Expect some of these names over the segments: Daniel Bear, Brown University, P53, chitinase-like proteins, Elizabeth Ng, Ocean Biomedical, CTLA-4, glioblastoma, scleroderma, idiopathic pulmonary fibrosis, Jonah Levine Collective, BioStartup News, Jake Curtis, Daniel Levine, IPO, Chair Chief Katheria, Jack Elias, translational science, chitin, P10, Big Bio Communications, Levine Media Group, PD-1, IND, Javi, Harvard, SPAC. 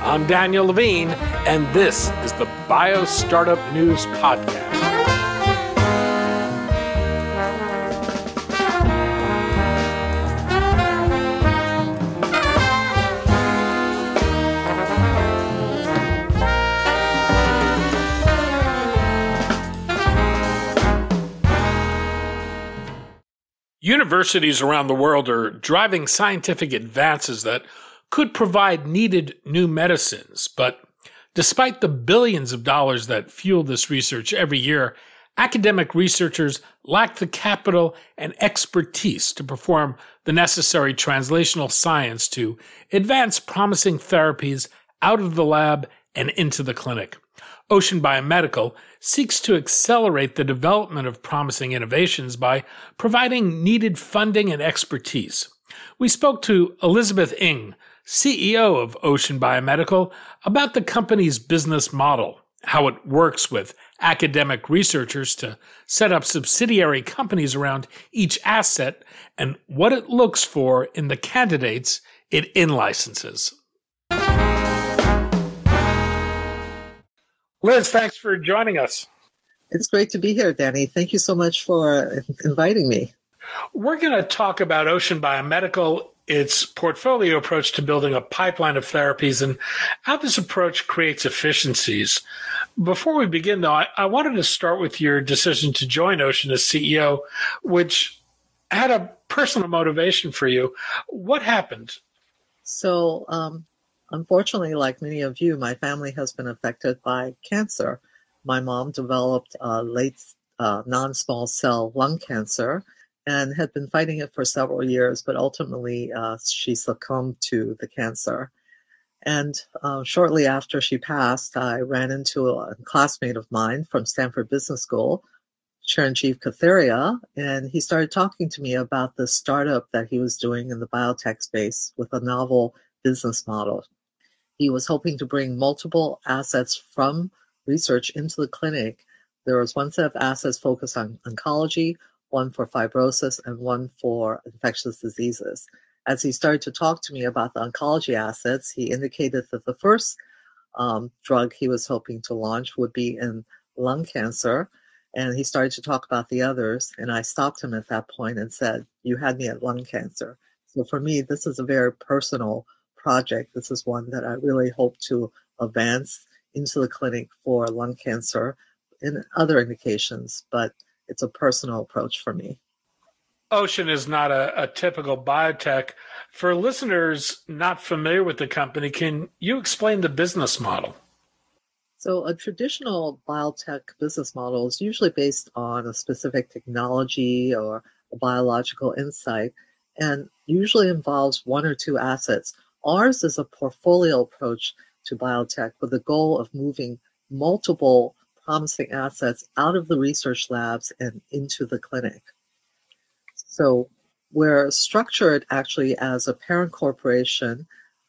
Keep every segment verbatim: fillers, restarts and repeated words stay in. I'm Daniel Levine, and this is the BioStartup News Podcast. Universities around the world are driving scientific advances that could provide needed new medicines, but despite the billions of dollars that fuel this research every year, academic researchers lack the capital and expertise to perform the necessary translational science to advance promising therapies out of the lab and into the clinic. Ocean Biomedical seeks to accelerate the development of promising innovations by providing needed funding and expertise. We spoke to Elizabeth Ng, C E O of Ocean Biomedical, about the company's business model, how it works with academic researchers to set up subsidiary companies around each asset, and what it looks for in the candidates it in-licenses. Liz, thanks for joining us. It's great to be here, Danny. Thank you so much for inviting me. We're going to talk about Ocean Biomedical, its portfolio approach to building a pipeline of therapies, and how this approach creates efficiencies. Before we begin, though, I, I wanted to start with your decision to join Ocean as C E O, which had a personal motivation for you. What happened? So, um unfortunately, like many of you, my family has been affected by cancer. My mom developed uh, late uh, non-small cell lung cancer and had been fighting it for several years, but ultimately uh, she succumbed to the cancer. And uh, shortly after she passed, I ran into a classmate of mine from Stanford Business School, Chair Chief Katheria, and he started talking to me about the startup that he was doing in the biotech space with a novel business model. He was hoping to bring multiple assets from research into the clinic. There was one set of assets focused on oncology, one for fibrosis, and one for infectious diseases. As he started to talk to me about the oncology assets, he indicated that the first um, drug he was hoping to launch would be in lung cancer, and he started to talk about the others, and I stopped him at that point and said, "You had me at lung cancer." So for me, this is a very personal project. This is one that I really hope to advance into the clinic for lung cancer and other indications, but it's a personal approach for me. Ocean is not a, a typical biotech. For listeners not familiar with the company, can you explain the business model? So a traditional biotech business model is usually based on a specific technology or a biological insight and usually involves one or two assets. Ours is a portfolio approach to biotech with the goal of moving multiple promising assets out of the research labs and into the clinic. So we're structured actually as a parent corporation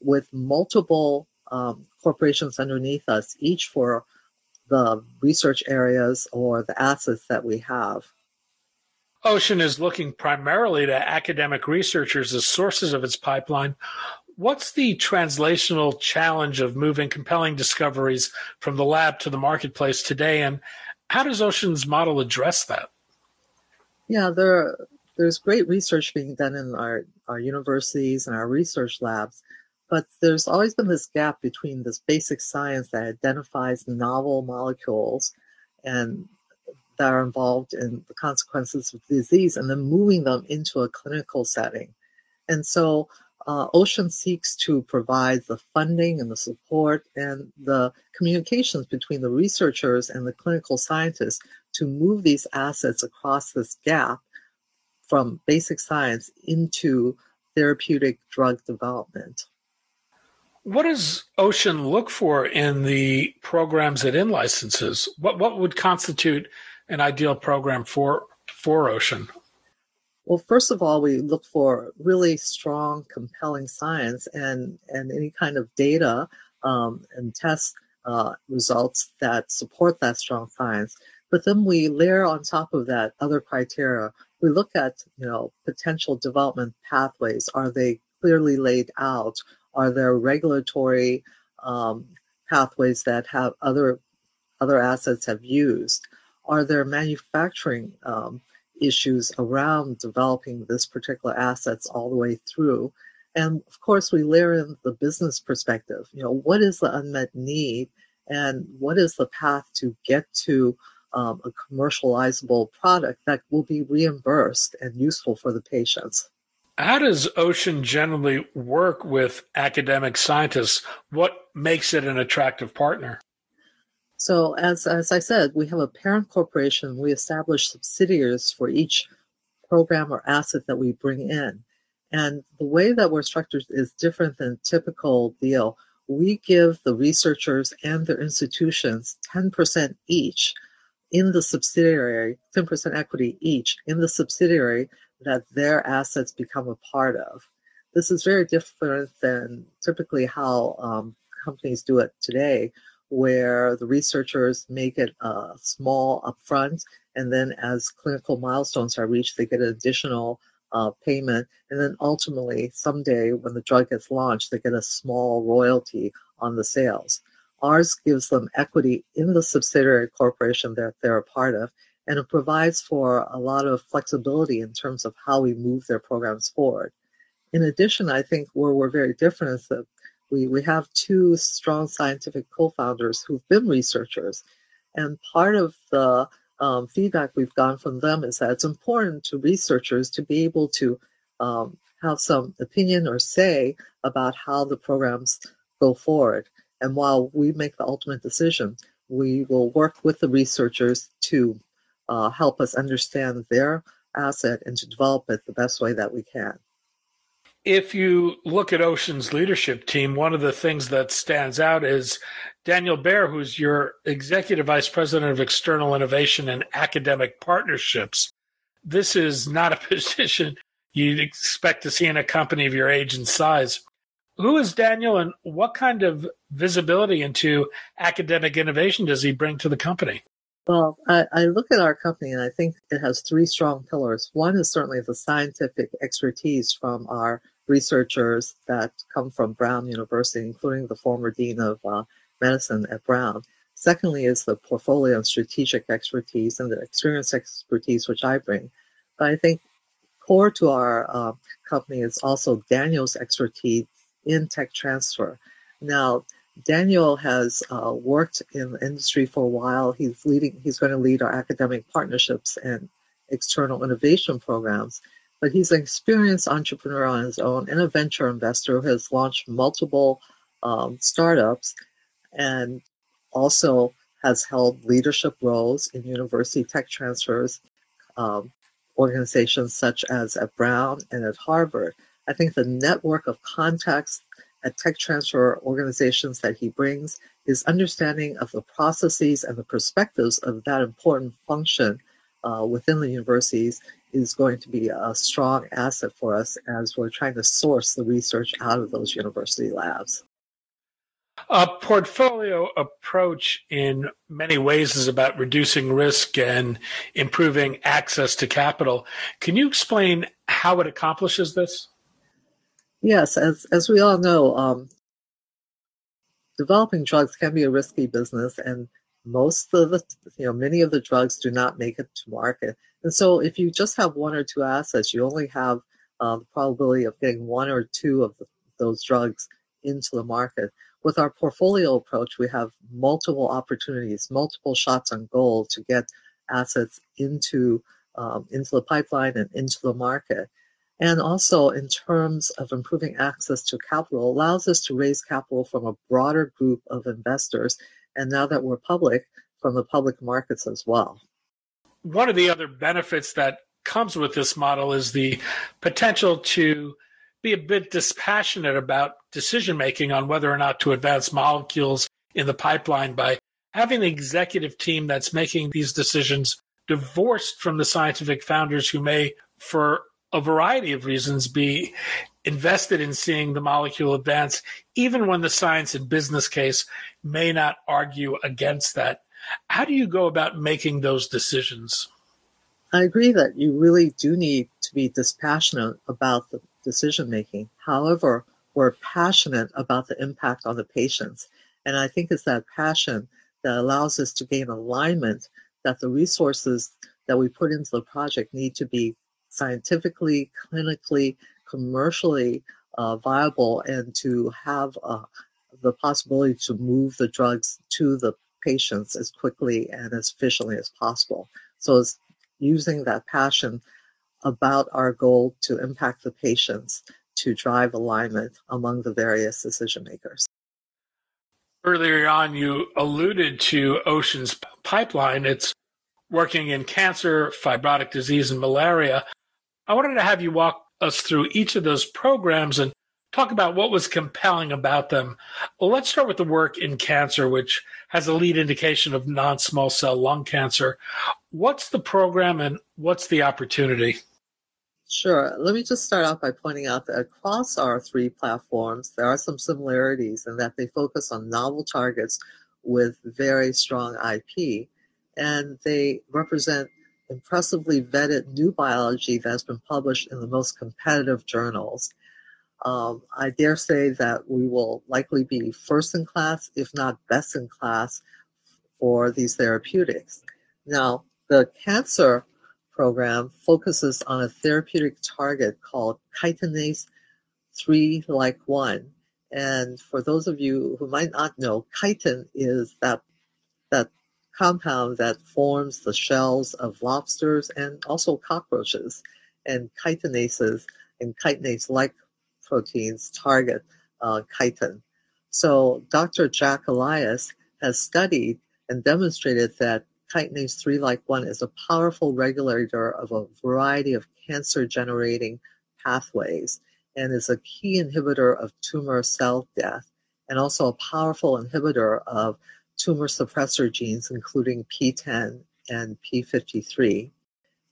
with multiple um, corporations underneath us, each for the research areas or the assets that we have. Ocean is looking primarily to academic researchers as sources of its pipeline. What's the translational challenge of moving compelling discoveries from the lab to the marketplace today, and how does Ocean's model address that? Yeah, there, there's great research being done in our, our universities and our research labs, but there's always been this gap between this basic science that identifies novel molecules and that are involved in the consequences of disease and then moving them into a clinical setting. And so Uh, Ocean seeks to provide the funding and the support and the communications between the researchers and the clinical scientists to move these assets across this gap from basic science into therapeutic drug development. What does Ocean look for in the programs it in-licenses? What what would constitute an ideal program for for Ocean? Well, first of all, we look for really strong, compelling science and, and any kind of data um, and test uh, results that support that strong science. But then we layer on top of that other criteria we look at, you know, potential development pathways. Are they clearly laid out? Are there regulatory um, pathways that have other other assets have used? Are there manufacturing um, issues around developing this particular assets all the way through? And of course, we layer in the business perspective. You know, what is the unmet need, and what is the path to get to um, a commercializable product that will be reimbursed and useful for the patients? How does Ocean generally work with academic scientists? What makes it an attractive partner? So as, as I said, we have a parent corporation. We establish subsidiaries for each program or asset that we bring in. And the way that we're structured is different than typical deal. We give the researchers and their institutions ten percent each in the subsidiary, ten percent equity each in the subsidiary that their assets become a part of. This is very different than typically how um, companies do it today, where the researchers make it uh, small upfront, and then as clinical milestones are reached, they get an additional Uh, payment, and then ultimately someday when the drug gets launched, they get a small royalty on the sales. Ours gives them equity in the subsidiary corporation that they're a part of, and it provides for a lot of flexibility in terms of how we move their programs forward. In addition, I think where we're very different is that we, we have two strong scientific co-founders who've been researchers, and part of the Um, feedback we've gotten from them is that it's important to researchers to be able to um, have some opinion or say about how the programs go forward. And while we make the ultimate decision, we will work with the researchers to uh, help us understand their asset and to develop it the best way that we can. If you look at Ocean's leadership team, one of the things that stands out is Daniel Bear, who's your Executive Vice President of External Innovation and Academic Partnerships. This is not a position you'd expect to see in a company of your age and size. Who is Daniel, and what kind of visibility into academic innovation does he bring to the company? Well, I, I look at our company and I think it has three strong pillars. One is certainly the scientific expertise from our researchers that come from Brown University, including the former dean of uh, medicine at Brown. Secondly is the portfolio and strategic expertise and the experience expertise, which I bring. But I think core to our uh, company is also Daniel's expertise in tech transfer. Now, Daniel has uh, worked in the industry for a while. He's leading. He's going to lead our academic partnerships and external innovation programs. But he's an experienced entrepreneur on his own and a venture investor who has launched multiple um, startups and also has held leadership roles in university tech transfers um, organizations such as at Brown and at Harvard. I think the network of contacts at tech transfer organizations that he brings, his understanding of the processes and the perspectives of that important function uh, within the universities is going to be a strong asset for us as we're trying to source the research out of those university labs. A portfolio approach in many ways is about reducing risk and improving access to capital. Can you explain how it accomplishes this? Yes, as as we all know, um, developing drugs can be a risky business, and most of the, you know, many of the drugs do not make it to market. And so if you just have one or two assets, you only have uh, the probability of getting one or two of the, those drugs into the market. With our portfolio approach, we have multiple opportunities, multiple shots on goal to get assets into um, into the pipeline and into the market. And also in terms of improving access to capital, allows us to raise capital from a broader group of investors. And now that we're public, from the public markets as well. One of the other benefits that comes with this model is the potential to be a bit dispassionate about decision-making on whether or not to advance molecules in the pipeline by having an executive team that's making these decisions divorced from the scientific founders who may, for a variety of reasons, be invested in seeing the molecule advance, even when the science and business case may not argue against that. How do you go about making those decisions? I agree that you really do need to be dispassionate about the decision making. However, we're passionate about the impact on the patients. And I think it's that passion that allows us to gain alignment that the resources that we put into the project need to be scientifically, clinically, commercially uh, viable, and to have uh, the possibility to move the drugs to the patients as quickly and as efficiently as possible. So it's using that passion about our goal to impact the patients to drive alignment among the various decision makers. Earlier on, you alluded to Ocean's pipeline. It's working in cancer, fibrotic disease, and malaria. I wanted to have you walk us through each of those programs and talk about what was compelling about them. Well, let's start with the work in cancer, which has a lead indication of non-small cell lung cancer. What's the program and what's the opportunity? Sure. Let me just start off by pointing out that across our three platforms, there are some similarities in that they focus on novel targets with very strong I P, and they represent impressively vetted new biology that has been published in the most competitive journals. Um, I dare say that we will likely be first in class, if not best in class, for these therapeutics. Now, the cancer program focuses on a therapeutic target called chitinase three like one. And for those of you who might not know, chitin is that, that compound that forms the shells of lobsters and also cockroaches. And chitinases and chitinase-like proteins target uh, chitin. So Doctor Jack Elias has studied and demonstrated that chitinase three like one is a powerful regulator of a variety of cancer-generating pathways and is a key inhibitor of tumor cell death and also a powerful inhibitor of tumor suppressor genes, including P ten and P fifty-three,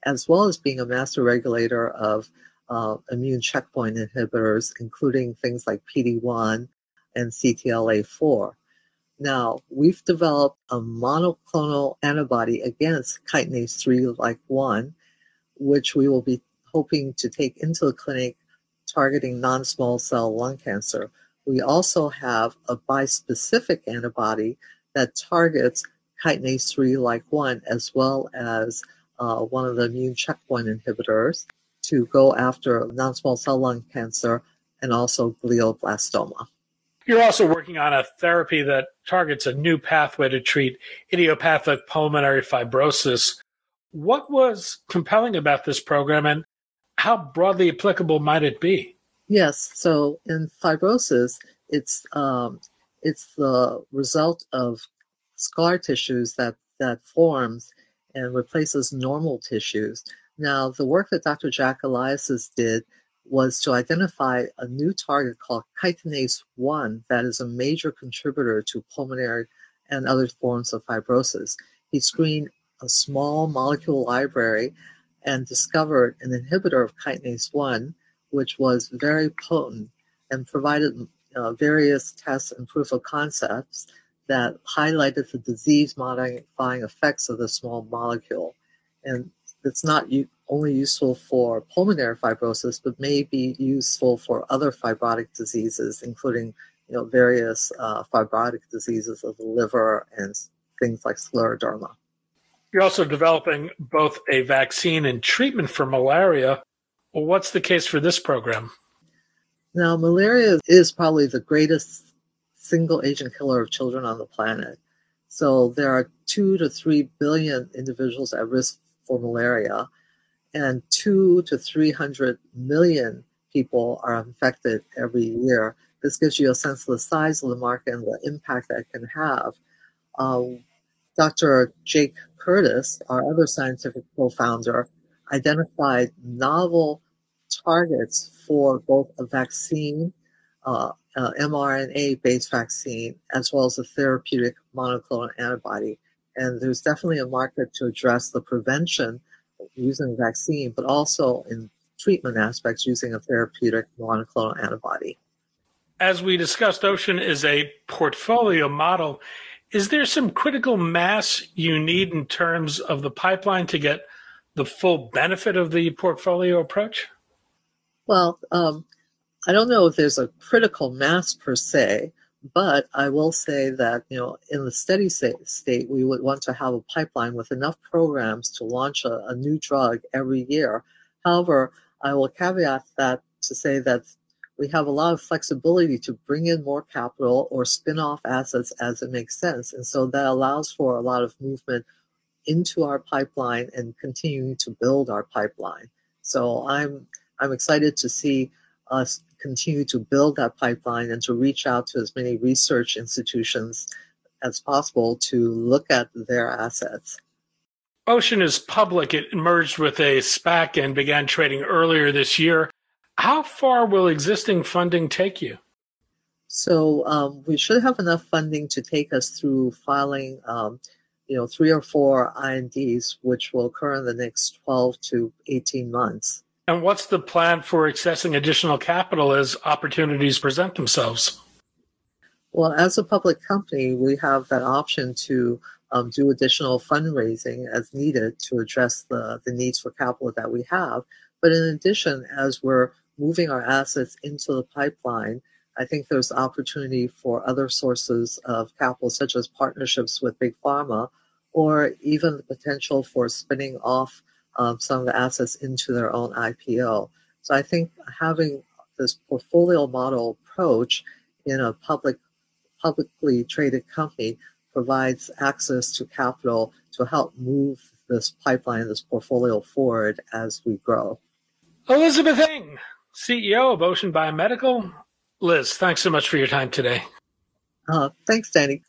as well as being a master regulator of Uh, immune checkpoint inhibitors, including things like P D one and C T L A four. Now, we've developed a monoclonal antibody against chitinase three like one, which we will be hoping to take into the clinic targeting non-small cell lung cancer. We also have a bispecific antibody that targets chitinase three like one as well as uh, one of the immune checkpoint inhibitors, to go after non-small cell lung cancer and also glioblastoma. You're also working on a therapy that targets a new pathway to treat idiopathic pulmonary fibrosis. What was compelling about this program, and how broadly applicable might it be? Yes, so in fibrosis, it's um, it's the result of scar tissues that, that forms and replaces normal tissues. Now, the work that Doctor Jack Elias did was to identify a new target called chitinase one that is a major contributor to pulmonary and other forms of fibrosis. He screened a small molecule library and discovered an inhibitor of chitinase one, which was very potent and provided uh, various tests and proof of concepts that highlighted the disease-modifying effects of the small molecule. And it's not only useful for pulmonary fibrosis, but may be useful for other fibrotic diseases, including you know, various uh, fibrotic diseases of the liver and things like scleroderma. You're also developing both a vaccine and treatment for malaria. Well, what's the case for this program? Now, malaria is probably the greatest single agent killer of children on the planet. So there are two to three billion individuals at risk for malaria, and two to three hundred million people are infected every year. This gives you a sense of the size of the market and the impact that it can have. Uh, Doctor Jake Curtis, our other scientific co-founder, identified novel targets for both a vaccine, uh, uh, mRNA-based vaccine, as well as a therapeutic monoclonal antibody. And there's definitely a market to address the prevention using vaccine, but also in treatment aspects using a therapeutic monoclonal antibody. As we discussed, Ocean is a portfolio model. Is there some critical mass you need in terms of the pipeline to get the full benefit of the portfolio approach? Well, um, I don't know if there's a critical mass per se, but I will say that, you know, in the steady state, we would want to have a pipeline with enough programs to launch a, a new drug every year. However, I will caveat that to say that we have a lot of flexibility to bring in more capital or spin off assets as it makes sense. And so that allows for a lot of movement into our pipeline and continuing to build our pipeline. So I'm I'm excited to see us continue to build that pipeline and to reach out to as many research institutions as possible to look at their assets. Ocean is public. It merged with a SPAC and began trading earlier this year. How far will existing funding take you? So um, we should have enough funding to take us through filing um, you know, three or four I N Ds, which will occur in the next twelve to eighteen months. And what's the plan for accessing additional capital as opportunities present themselves? Well, as a public company, we have that option to um, do additional fundraising as needed to address the, the needs for capital that we have. But in addition, as we're moving our assets into the pipeline, I think there's opportunity for other sources of capital, such as partnerships with Big Pharma, or even the potential for spinning off Um, some of the assets into their own I P O. So I think having this portfolio model approach in a public, publicly traded company provides access to capital to help move this pipeline, this portfolio forward as we grow. Elizabeth Ng, C E O of Ocean Biomedical. Liz, thanks so much for your time today. Uh, thanks, Danny.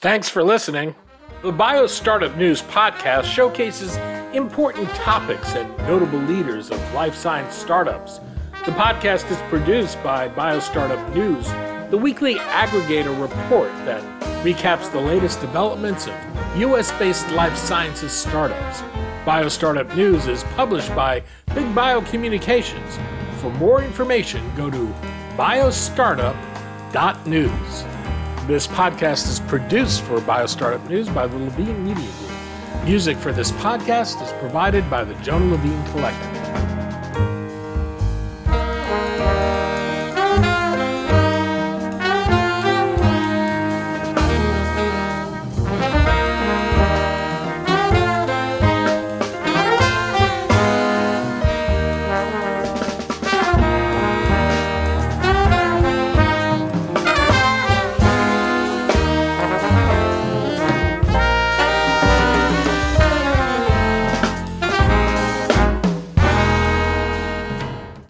Thanks for listening. The BioStartup News podcast showcases important topics and notable leaders of life science startups. The podcast is produced by BioStartup News, the weekly aggregator report that recaps the latest developments of U S-based life sciences startups. BioStartup News is published by Big Bio Communications. For more information, go to biostartup dot news. This podcast is produced for BioStartup News by the Levine Media Group. Music for this podcast is provided by the Jonah Levine Collective.